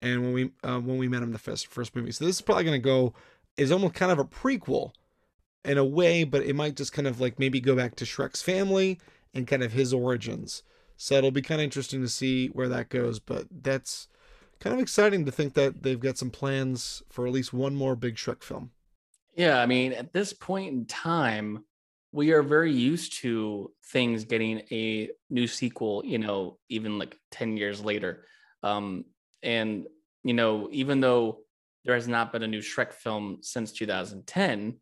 And when we uh, when we met him in the first, first movie. So this is probably going to go, is almost kind of a prequel in a way, but it might just kind of like maybe go back to Shrek's family and kind of his origins. So it'll be kind of interesting to see where that goes, but that's kind of exciting to think that they've got some plans for at least one more big Shrek film. Yeah, I mean, at this point in time, we are very used to things getting a new sequel, you know, even like ten years later. Um, and you know, even though there has not been a new Shrek film since two thousand ten,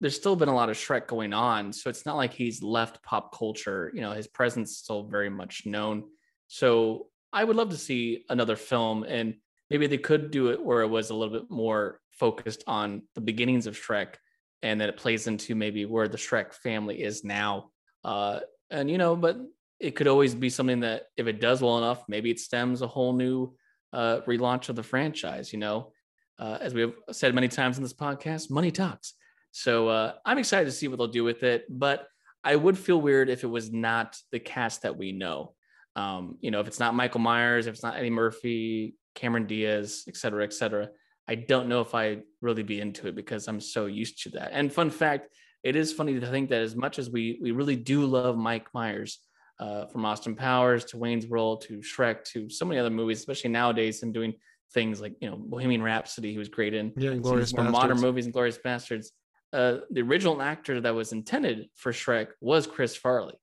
there's still been a lot of Shrek going on. So it's not like he's left pop culture. You know, his presence is still very much known. So I would love to see another film, and maybe they could do it where it was a little bit more focused on the beginnings of Shrek, and then it plays into maybe where the Shrek family is now. Uh, and, you know, but it could always be something that if it does well enough, maybe it stems a whole new uh, relaunch of the franchise. You know, uh, as we have said many times in this podcast, money talks. So uh, I'm excited to see what they'll do with it, but I would feel weird if it was not the cast that we know. Um, you know, if it's not Michael Myers, if it's not Eddie Murphy, Cameron Diaz, et cetera, et cetera, I don't know if I'd really be into it because I'm so used to that. And fun fact, it is funny to think that as much as we we really do love Mike Myers, Uh, from Austin Powers to Wayne's World to Shrek to so many other movies, especially nowadays, and doing things like, you know, Bohemian Rhapsody, he was great in. Yeah, and Glorious Bastards. More modern movies and Glorious Bastards. Uh, the original actor that was intended for Shrek was Chris Farley,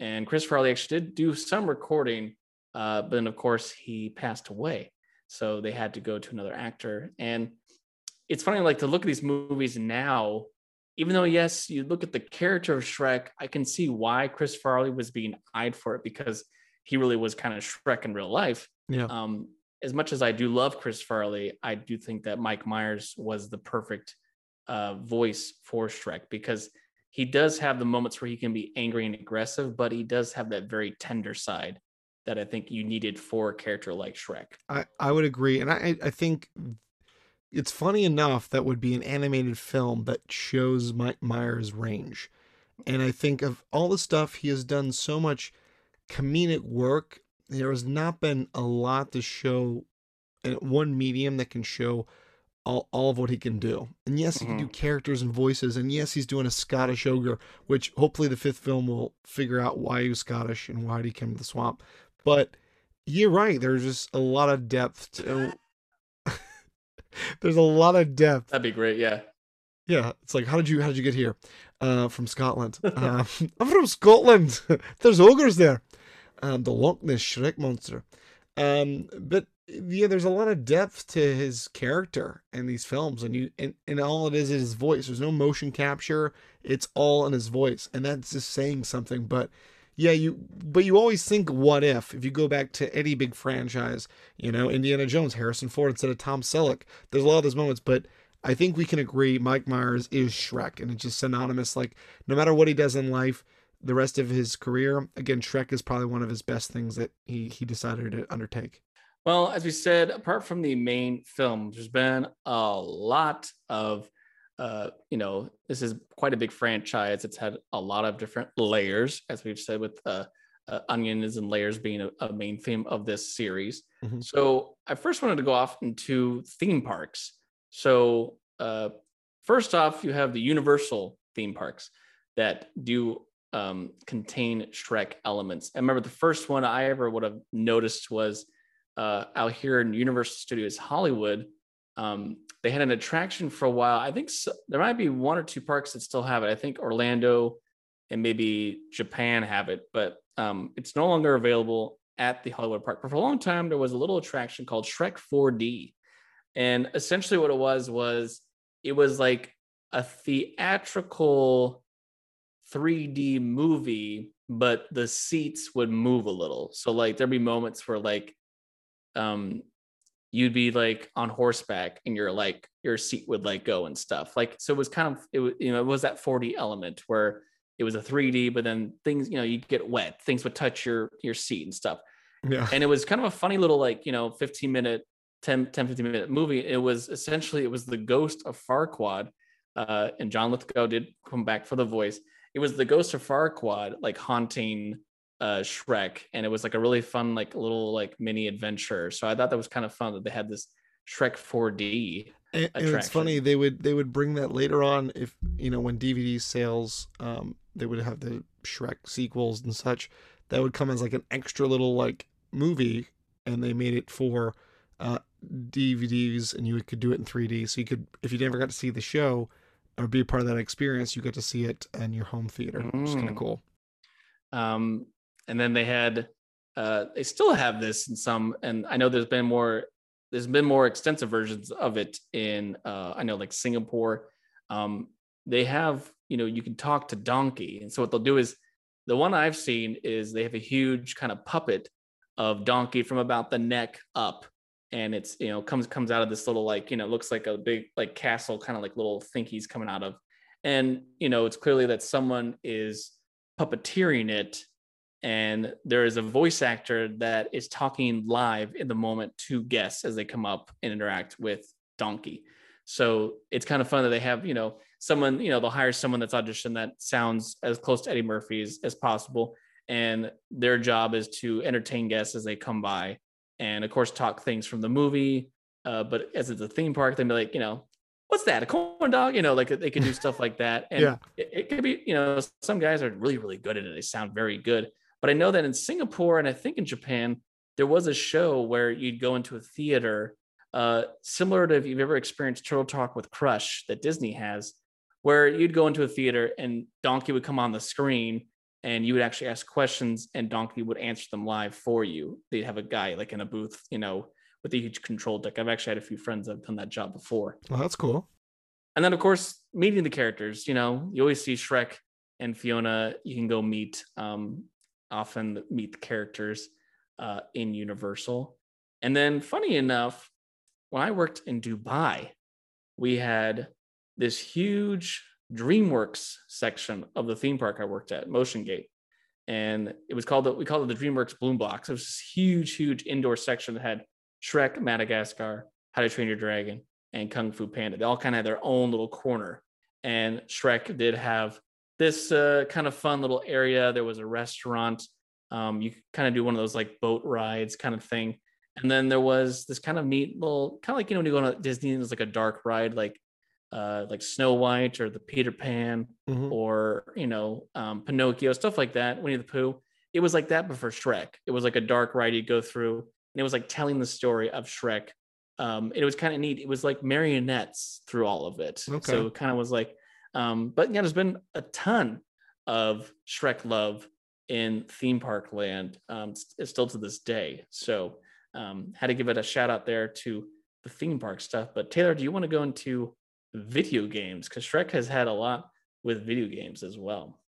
and Chris Farley actually did do some recording, uh, but then of course he passed away, so they had to go to another actor. And it's funny, like to look at these movies now. Even though, yes, you look at the character of Shrek, I can see why Chris Farley was being eyed for it because he really was kind of Shrek in real life. Yeah. Um, as much as I do love Chris Farley, I do think that Mike Myers was the perfect uh, voice for Shrek because he does have the moments where he can be angry and aggressive, but he does have that very tender side that I think you needed for a character like Shrek. I, I would agree. And I, I think... it's funny enough that would be an animated film that shows Mike Myers' range. And I think of all the stuff, he has done so much comedic work. There has not been a lot to show in one medium that can show all, all of what he can do. And yes, he can do characters and voices. And yes, he's doing a Scottish ogre, which hopefully the fifth film will figure out why he was Scottish and why he came to the swamp. But you're right. There's just a lot of depth to... There's a lot of depth. That'd be great, yeah. Yeah, it's like, how did you how did you get here? Uh, from Scotland. Uh, I'm from Scotland. There's ogres there. Um, the Loch Ness Shrek monster. Um, but yeah, there's a lot of depth to his character in these films, and you and, and all it is is his voice. There's no motion capture. It's all in his voice, and that's just saying something. But yeah, you, but you always think, what if, if you go back to any big franchise, you know, Indiana Jones, Harrison Ford instead of Tom Selleck, there's a lot of those moments, but I think we can agree Mike Myers is Shrek, and it's just synonymous. Like, no matter what he does in life, the rest of his career, again, Shrek is probably one of his best things that he, he decided to undertake. Well, as we said, apart from the main film, there's been a lot of, uh, you know, this is quite a big franchise. It's had a lot of different layers, as we've said, with uh, uh, onions and layers being a, a main theme of this series. Mm-hmm. So I first wanted to go off into theme parks. So uh, first off, you have the Universal theme parks that do um, contain Shrek elements. I remember the first one I ever would have noticed was uh, out here in Universal Studios Hollywood. Um, they had an attraction for a while. I think so, there might be one or two parks that still have it. I think Orlando and maybe Japan have it, but um, it's no longer available at the Hollywood park. But for a long time, there was a little attraction called Shrek four D. And essentially what it was, was it was like a theatrical three D movie, but the seats would move a little. So like there'd be moments where like, um, you'd be like on horseback and you're like, your seat would like go and stuff. Like, so it was kind of, it was, you know, it was that four D element where it was a three D, but then things, you know, you get wet, things would touch your, your seat and stuff. Yeah. And it was kind of a funny little, like, you know, fifteen minute, ten, ten, fifteen minute movie. It was essentially, it was the ghost of Farquaad. Uh, and John Lithgow did come back for the voice. It was the ghost of Farquaad, like haunting uh, Shrek. And it was like a really fun, like little like mini adventure. So I thought that was kind of fun that they had this Shrek four D attraction. And it's funny, they would, they would bring that later on if, you know, when D V D sales, um, they would have the Shrek sequels and such that would come as like an extra little like movie. And they made it for uh D V Ds, and you could do it in three D, so you could, if you never got to see the show or be a part of that experience, you got to see it in your home theater, mm. which is kind of cool. Um and then they had uh they still have this in some, and I know there's been more there's been more extensive versions of it in uh I know like Singapore. Um they have, you know, you can talk to Donkey, and so what they'll do is, the one I've seen is they have a huge kind of puppet of Donkey from about the neck up. And it's, you know, comes comes out of this little, like, you know, looks like a big like castle, kind of like little thingies coming out of. And, you know, it's clearly that someone is puppeteering it. And there is a voice actor that is talking live in the moment to guests as they come up and interact with Donkey. So it's kind of fun that they have, you know, someone, you know, they'll hire someone that's auditioned that sounds as close to Eddie Murphy's as possible. And their job is to entertain guests as they come by. And of course, talk things from the movie. Uh, but as it's a theme park, they'd be like, you know, what's that? A corn dog? You know, like they can do stuff like that. And yeah. it, it could be, you know, some guys are really, really good at it. They sound very good. But I know that in Singapore, and I think in Japan, there was a show where you'd go into a theater, uh, similar to if you've ever experienced Turtle Talk with Crush that Disney has, where you'd go into a theater and Donkey would come on the screen. And you would actually ask questions, and Donkey would answer them live for you. They'd have a guy like in a booth, you know, with a huge control deck. I've actually had a few friends that have done that job before. Well, that's cool. And then, of course, meeting the characters. You know, you always see Shrek and Fiona. You can go meet, um, often meet the characters uh, in Universal. And then, funny enough, when I worked in Dubai, we had this huge DreamWorks section of the theme park I worked at, Motion Gate, and it was called the, we called it the DreamWorks Bloom Box. It was this huge, huge indoor section that had Shrek, Madagascar, How to Train Your Dragon, and Kung Fu Panda. They all kind of had their own little corner, and Shrek did have this uh, kind of fun little area. There was a restaurant. Um, you could kind of do one of those like boat rides kind of thing, and then there was this kind of neat little, kind of like, you know, when you go on Disney, it was like a dark ride, like. Uh, like Snow White or the Peter Pan, mm-hmm. or, you know, um, Pinocchio, stuff like that, Winnie the Pooh. It was like that, but for Shrek. It was like a dark ride you go through, and it was like telling the story of Shrek. Um, it was kind of neat. It was like marionettes through all of it. Okay. So it kind of was like, um, but yeah, there's been a ton of Shrek love in theme park land, um, still to this day. So um, had to give it a shout out there to the theme park stuff. But Taylor, do you want to go into video games, because Shrek has had a lot with video games as well?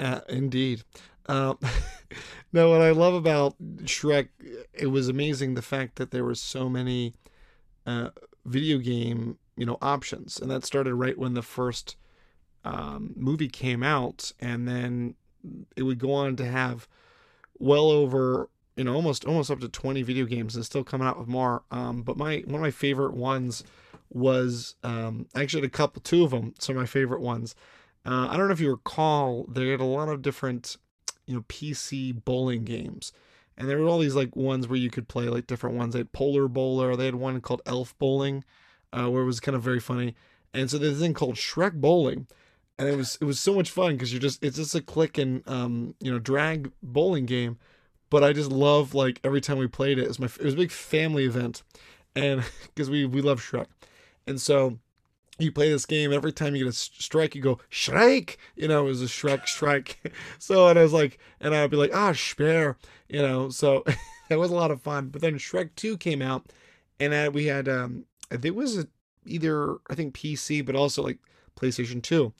Uh, indeed. Um, now, what I love about Shrek, it was amazing the fact that there were so many uh, video game, you know, options. And that started right when the first um, movie came out. And then it would go on to have well over, you know, almost almost up to twenty video games, and still coming out with more. Um, but my one of my favorite ones was um, actually a couple, two of them, some of my favorite ones. Uh, I don't know if you recall, they had a lot of different, you know, P C bowling games. And there were all these like ones where you could play like different ones. They had Polar Bowler. They had one called Elf Bowling, uh, where it was kind of very funny. And so there's this thing called Shrek Bowling. And it was, it was so much fun because you're just, it's just a click and, um, you know, drag bowling game. But I just love, like, every time we played it, it was my, it was a big family event. And because we, we love Shrek. And so you play this game, every time you get a strike, you go, Shrek, you know, it was a Shrek, Shrek. So, and I was like, and I would be like, ah, Spear, you know, so that was a lot of fun. But then Shrek two came out, and we had, um, it was either, I think P C, but also like PlayStation two.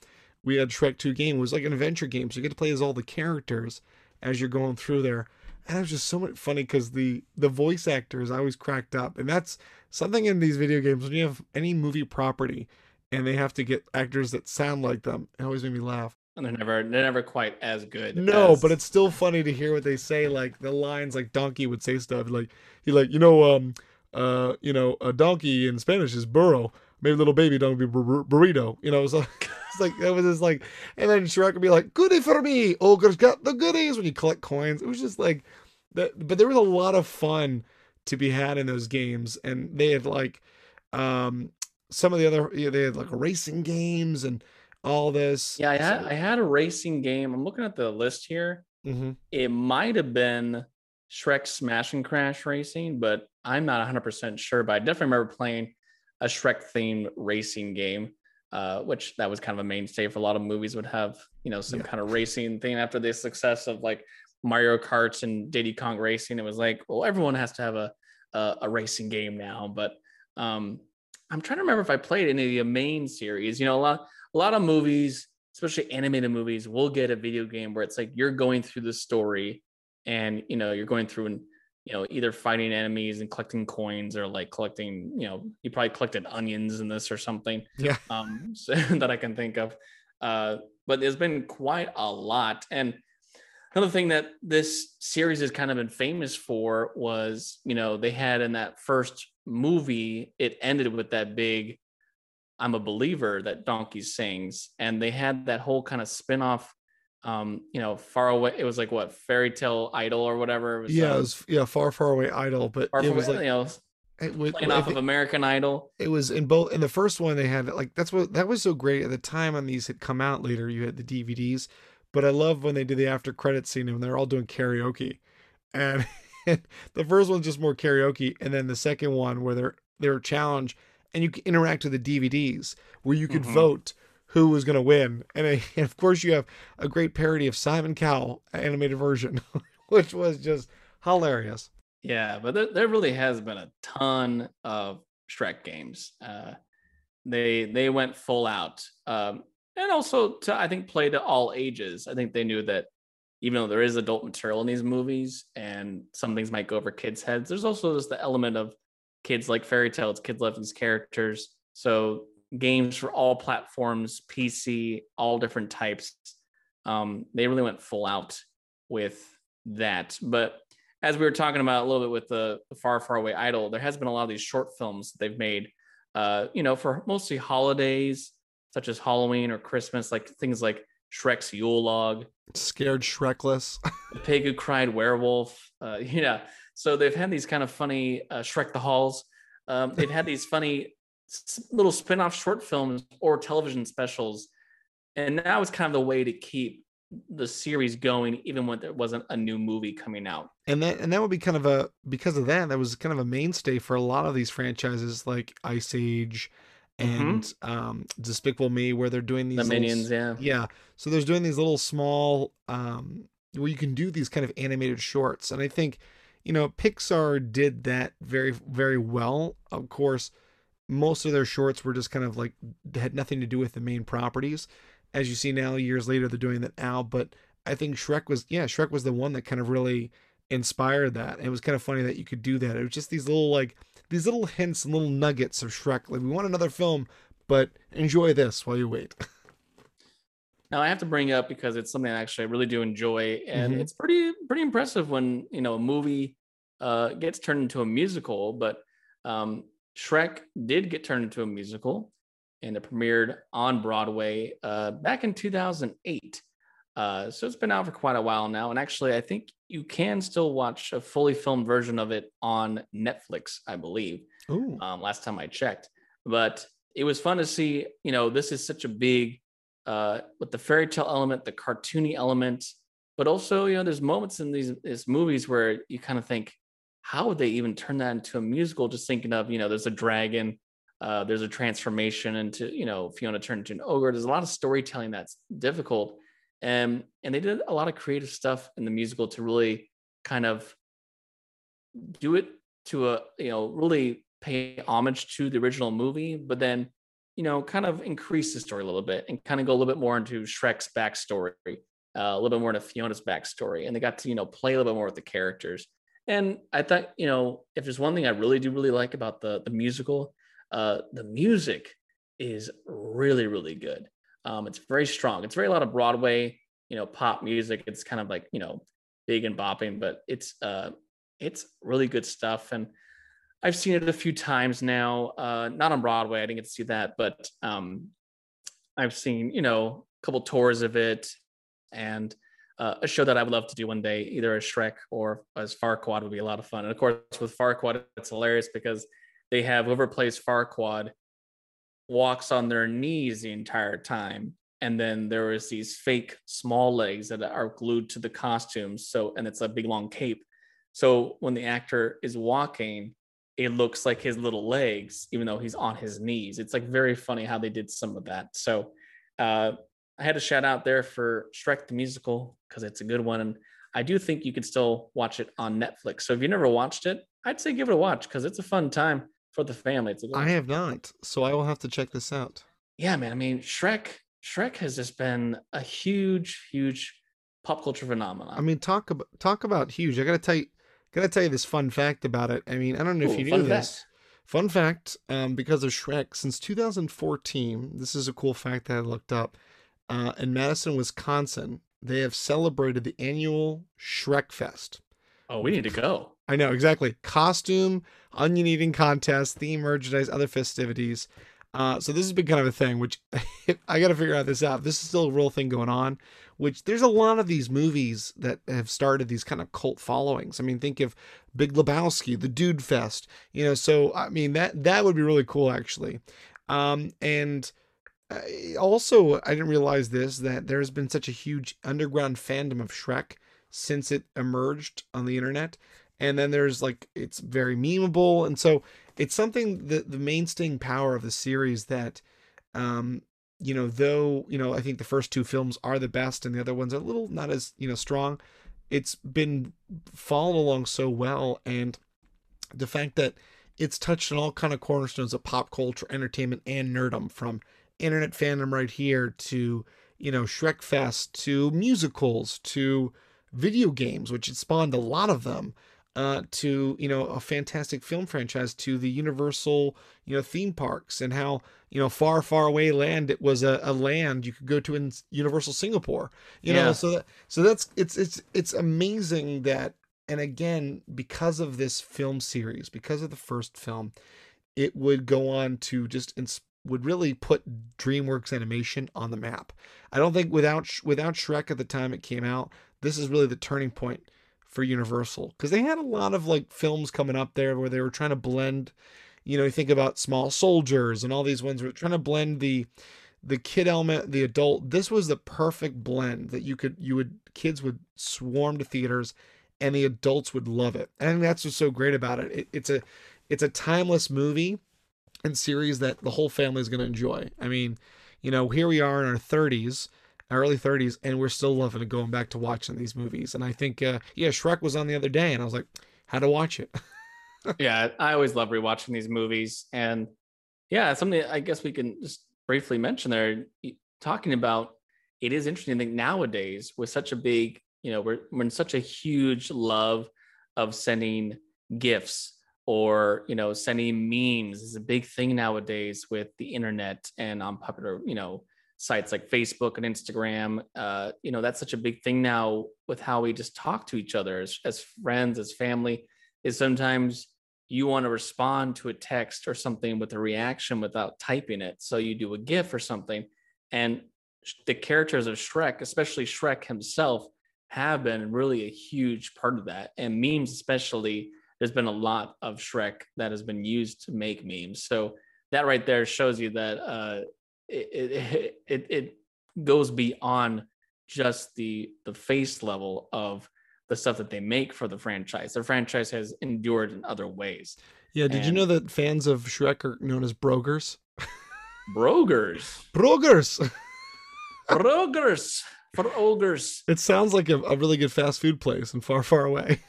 We had Shrek two game. It was like an adventure game, so you get to play as all the characters as you're going through there. And it was just so much funny because the, the voice actors, I always cracked up. And that's something in these video games. When you have any movie property and they have to get actors that sound like them, it always made me laugh. And they're never, they're never quite as good. No, as... but it's still funny to hear what they say. Like the lines, like Donkey would say stuff like, he like, you know, um, uh, you know, a donkey in Spanish is burro. Maybe little baby don't be bur- burrito. You know, it's like, it's like, that was just like, and then Shrek would be like, goody for me, ogre's got the goodies, when you collect coins. It was just like, that. But there was a lot of fun to be had in those games. And they had like, um, some of the other, you know, they had like racing games and all this. Yeah, I had, so, I had a racing game. I'm looking at the list here. Mm-hmm. It might have been Shrek Smash and Crash Racing, but I'm not one hundred percent sure. But I definitely remember playing a Shrek themed racing game, uh, which that was kind of a mainstay for a lot of movies, would have, you know, some yeah. kind of racing thing after the success of like Mario Karts and Diddy Kong Racing. It was like, well, everyone has to have a, a, a racing game now. But um, I'm trying to remember if I played any of the main series. You know, a lot, a lot of movies, especially animated movies, will get a video game where it's like you're going through the story and, you know, you're going through and, you know, either fighting enemies and collecting coins, or like collecting, you know, you probably collected onions in this or something. Yeah. Um, so, that I can think of. Uh, but there's been quite a lot. And another thing that this series has kind of been famous for was, you know, they had in that first movie, it ended with that big, I'm a believer that Donkey sings. And they had that whole kind of spinoff, um, you know, far away. It was like, what, Fairy Tale Idol or whatever. It was, yeah. Um, it was, yeah. Far, far away Idol, but far, it was away, like, you know, it was, playing off it, of American Idol. It was in both. In the first one they had, like, that's what, that was so great at the time, and these had come out later. You had the D V Ds, but I love when they did the after credit scene and they're all doing karaoke, and the first one's just more karaoke. And then the second one where they're, they're challenged and you can interact with the D V Ds where you could mm-hmm. vote who was going to win. And, I, and of course you have a great parody of Simon Cowell, animated version, which was just hilarious. Yeah. But there, there really has been a ton of Shrek games. Uh, they, they went full out. Um, and also to, I think, play to all ages. I think they knew that even though there is adult material in these movies and some things might go over kids' heads, there's also just the element of kids like fairy tales, kids love these characters. So games for all platforms, P C, all different types. Um, they really went full out with that. But as we were talking about a little bit with the Far, Far Away Idol, there has been a lot of these short films that they've made, uh, you know, for mostly holidays, such as Halloween or Christmas, like things like Shrek's Yule Log, Scared Shrekless, The Pig Who Cried Werewolf. Uh, you know, so they've had these kind of funny uh, Shrek the Halls. Um, they've had these funny little spin-off short films or television specials, and now it's kind of the way to keep the series going, even when there wasn't a new movie coming out. And that, and that would be kind of a, because of that, that was kind of a mainstay for a lot of these franchises, like Ice Age and mm-hmm. um, Despicable Me, where they're doing these the little, minions, yeah, yeah. So they're doing these little small, um, where you can do these kind of animated shorts, and I think, you know, Pixar did that very, very well. Of course, most of their shorts were just kind of like, had nothing to do with the main properties. As you see now, years later, they're doing that now. But I think Shrek was, yeah, Shrek was the one that kind of really inspired that. And it was kind of funny that you could do that. It was just these little, like, these little hints and little nuggets of Shrek. Like, we want another film, but enjoy this while you wait. Now I have to bring up, because it's something I actually really do enjoy, and mm-hmm. it's pretty pretty impressive when, you know, a movie uh, gets turned into a musical. But um, Shrek did get turned into a musical, and it premiered on Broadway uh, back in two thousand eight. Uh, so it's been out for quite a while now, and actually I think you can still watch a fully filmed version of it on Netflix, I believe. Ooh. Um, last time I checked. But it was fun to see. You know, this is such a big. Uh, with the fairy tale element, the cartoony element, but also, you know, there's moments in these, these movies where you kind of think, how would they even turn that into a musical? Just thinking of, you know, there's a dragon, uh, there's a transformation into, you know, Fiona turned into an ogre. There's a lot of storytelling that's difficult. And, and they did a lot of creative stuff in the musical to really kind of do it to a, you know, really pay homage to the original movie, but then, you know, kind of increase the story a little bit and kind of go a little bit more into Shrek's backstory, uh, a little bit more into Fiona's backstory. And they got to, you know, play a little bit more with the characters. And I thought, you know, if there's one thing I really do really like about the, the musical, uh, the music is really, really good. Um, it's very strong. It's very a lot of Broadway, you know, pop music. It's kind of like, you know, big and bopping, but it's, uh, it's really good stuff. And I've seen it a few times now, uh, not on Broadway. I didn't get to see that, but um, I've seen, you know, a couple tours of it, and uh, a show that I would love to do one day, either as Shrek or as Farquaad would be a lot of fun. And of course, with Farquaad, it's hilarious because they have whoever plays Farquaad walks on their knees the entire time. And then there is these fake small legs that are glued to the costumes. So, and it's a big, long cape. So when the actor is walking, it looks like his little legs, even though he's on his knees. It's like very funny how they did some of that. So uh, I had a shout out there for Shrek the Musical, because it's a good one. And I do think you can still watch it on Netflix. So if you never watched it, I'd say give it a watch, because it's a fun time for the family. It's a good I have not. So I will have to check this out. Yeah, man. I mean, Shrek, Shrek has just been a huge, huge pop culture phenomenon. I mean, talk about, talk about huge. I got to tell you, Gotta tell you this fun fact about it. I mean, I don't know Ooh, if you knew this. Fact. Fun fact, um, because of Shrek, since two thousand fourteen, this is a cool fact that I looked up, uh, in Madison, Wisconsin, they have celebrated the annual Shrek Fest. Oh, we need to go. I know, exactly. Costume, onion eating contest, theme merchandise, other festivities. Uh, so this has been kind of a thing, which I got to figure out this out. This is still a real thing going on, which there's a lot of these movies that have started these kind of cult followings. I mean, think of Big Lebowski, the Dude Fest, you know, so, I mean, that, that would be really cool, actually. Um, and I also, I didn't realize this, that there's been such a huge underground fandom of Shrek since it emerged on the internet. And then there's like, it's very memeable. And so it's something that the mainstaying power of the series that, um, you know, though, you know, I think the first two films are the best and the other ones are a little not as, you know, strong. It's been followed along so well. And the fact that it's touched on all kind of cornerstones of pop culture, entertainment, and nerdom, from internet fandom right here to, you know, Shrek Fest, to musicals, to video games, which it spawned a lot of them. Uh, to, you know, a fantastic film franchise, to the Universal, you know, theme parks, and how, you know, far, far away land, it was a, a land you could go to in Universal Singapore, you yeah. know, so that, so that's, it's, it's, it's amazing that, and again, because of this film series, because of the first film, it would go on to just, ins- would really put DreamWorks animation on the map. I don't think without, without Shrek at the time it came out, this is really the turning point for Universal, because they had a lot of like films coming up there where they were trying to blend, you know, you think about Small Soldiers and all these ones were trying to blend the the kid element, the adult. This was the perfect blend that you could, you would, kids would swarm to theaters and the adults would love it. And that's what's so great about it. it it's a it's a timeless movie and series that the whole family is going to enjoy. I mean, you know, here we are in our thirties, early thirties, and we're still loving it, going back to watching these movies. And I think, uh, yeah, Shrek was on the other day and I was like, how to watch it. Yeah. I always love rewatching these movies. And yeah, something I guess we can just briefly mention there, talking about it is interesting. I think nowadays with such a big, you know, we're, we're in such a huge love of sending gifts or, you know, sending memes is a big thing nowadays with the internet and on popular, you know, sites like Facebook and Instagram. Uh, you know, that's such a big thing now with how we just talk to each other as, as friends, as family, is sometimes you want to respond to a text or something with a reaction without typing it. So you do a GIF or something. And the characters of Shrek, especially Shrek himself, have been really a huge part of that. And memes especially, there's been a lot of Shrek that has been used to make memes. So that right there shows you that uh, it, it, it, it goes beyond just the, the face level of the stuff that they make for the franchise. The franchise has endured in other ways. Yeah. Did and you know that fans of Shrek are known as Brogers? Brogers. Brogers. Brogers. Brogers. It sounds like a, a really good fast food place and far, far away.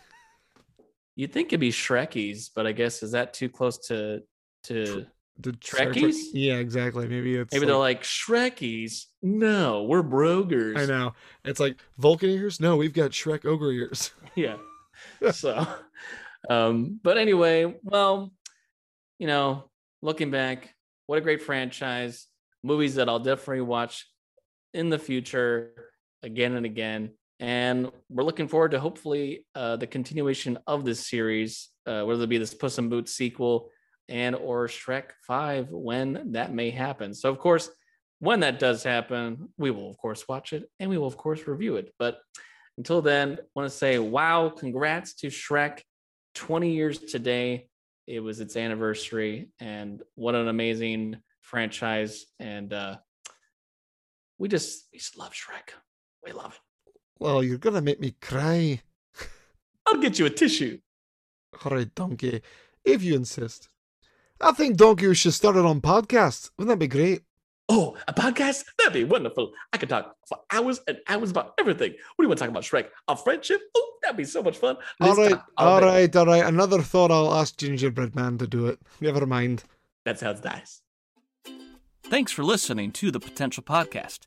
You'd think it'd be Shrekkies, but I guess, is that too close to, to the Shrekkies? Yeah, exactly. Maybe it's maybe like, they're like Shrekkies. No, we're Brogers. I know. It's like Vulcan ears. No, we've got Shrek ogre ears. Yeah. So, um, but anyway, well, you know, looking back, what a great franchise. Movies that I'll definitely watch in the future again and again. And we're looking forward to hopefully uh, the continuation of this series, uh, whether it be this Puss in Boots sequel and or Shrek five, when that may happen. So, of course, when that does happen, we will, of course, watch it and we will, of course, review it. But until then, I want to say, wow, congrats to Shrek. twenty years today, it was its anniversary. And what an amazing franchise. And uh, we, just, we just love Shrek. We love it. Well, you're going to make me cry. I'll get you a tissue. All right, Donkey, if you insist. I think Donkey should start it on podcasts. Wouldn't that be great? Oh, a podcast? That'd be wonderful. I could talk for hours and hours about everything. What do you want to talk about, Shrek? Our friendship? Oh, that'd be so much fun. All right, all right, all right. Another thought, I'll ask Gingerbread Man to do it. Never mind. That sounds nice. Thanks for listening to The Potential Podcast.